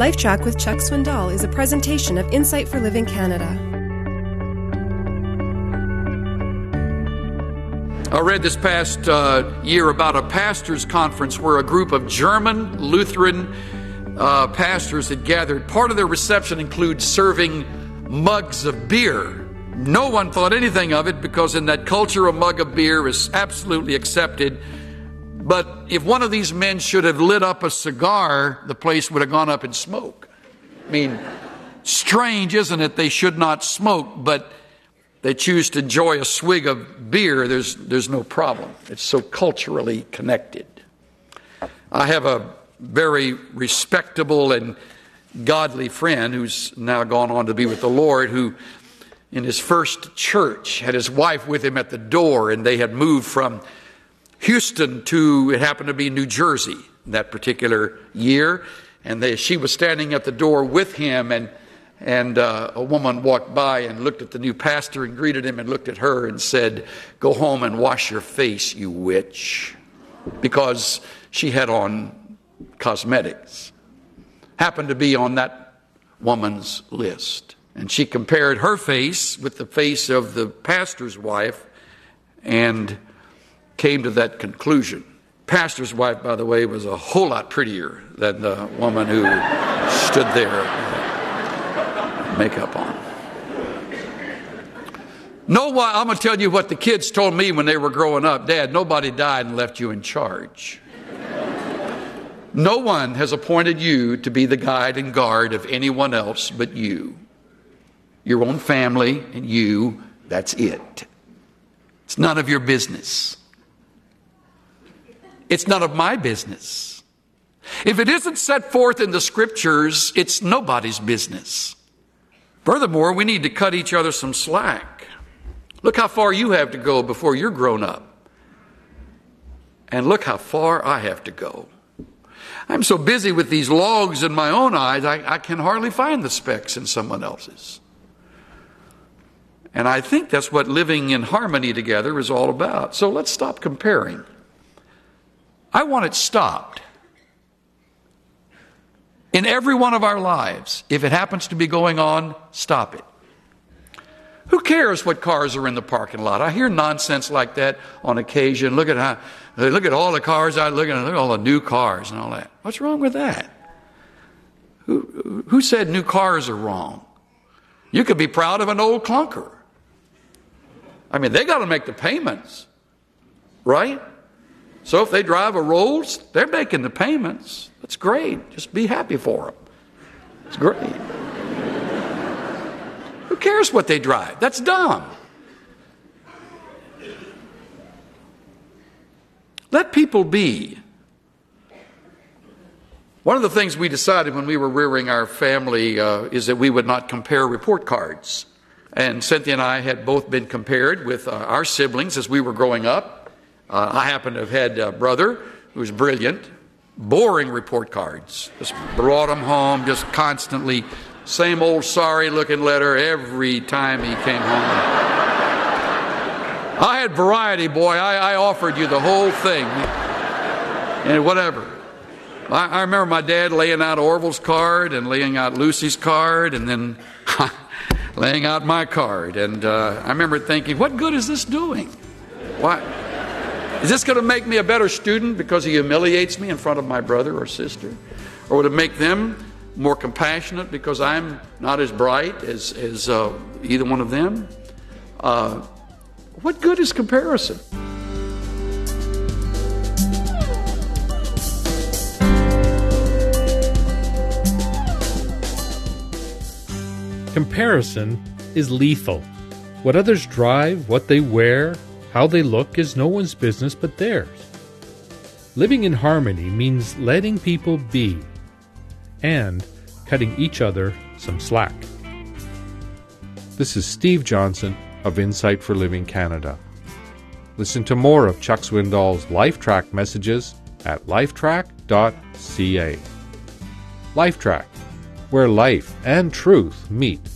LifeTrack with Chuck Swindoll is a presentation of Insight for Living Canada. I read this past year about a pastors' conference where a group of German Lutheran pastors had gathered. Part of their reception includes serving mugs of beer. No one thought anything of it because in that culture a mug of beer is absolutely accepted. But if one of these men should have lit up a cigar, the place would have gone up in smoke. I mean, strange, isn't it? They should not smoke, but they choose to enjoy a swig of beer. There's no problem. It's so culturally connected. I have a very respectable and godly friend who's now gone on to be with the Lord, who in his first church had his wife with him at the door, and they had moved from Houston to, it happened to be New Jersey that particular year, and she was standing at the door with him, and a woman walked by and looked at the new pastor and greeted him and looked at her and said, "Go home and wash your face, you witch," because she had on cosmetics. Happened to be on that woman's list. And she compared her face with the face of the pastor's wife and came to that conclusion. Pastor's wife, by the way, was a whole lot prettier than the woman who stood there with makeup on. I'm going to tell you what the kids told me when they were growing up. "Dad, nobody died and left you in charge. No one has appointed you to be the guide and guard of anyone else but you. Your own family and you, that's it. It's none of your business. It's none of my business. If it isn't set forth in the scriptures, it's nobody's business. Furthermore, we need to cut each other some slack. Look how far you have to go before you're grown up. And look how far I have to go. I'm so busy with these logs in my own eyes, I can hardly find the specks in someone else's." And I think that's what living in harmony together is all about. So let's stop comparing. I want it stopped in every one of our lives. If it happens to be going on, stop it. Who cares what cars are in the parking lot? I hear nonsense like that on occasion. Look at all the cars out. Look at all the new cars and all that. What's wrong with that? Who said new cars are wrong? You could be proud of an old clunker. I mean, they got to make the payments, right? So if they drive a Rolls, they're making the payments. That's great. Just be happy for them. It's great. Who cares what they drive? That's dumb. Let people be. One of the things we decided when we were rearing our family is that we would not compare report cards. And Cynthia and I had both been compared with our siblings as we were growing up. I happen to have had a brother who was brilliant, boring report cards. Just brought them home, just constantly, same old sorry-looking letter every time he came home. I had variety, boy. I offered you the whole thing. And whatever. I remember my dad laying out Orville's card and laying out Lucy's card and then laying out my card. And I remember thinking, what good is this doing? Why? Is this going to make me a better student because he humiliates me in front of my brother or sister? Or would it make them more compassionate because I'm not as bright as either one of them? What good is comparison? Comparison is lethal. What others drive, what they wear, how they look is no one's business but theirs. Living in harmony means letting people be and cutting each other some slack. This is Steve Johnson of Insight for Living Canada. Listen to more of Chuck Swindoll's LifeTrack messages at LifeTrack.ca. LifeTrack, where life and truth meet.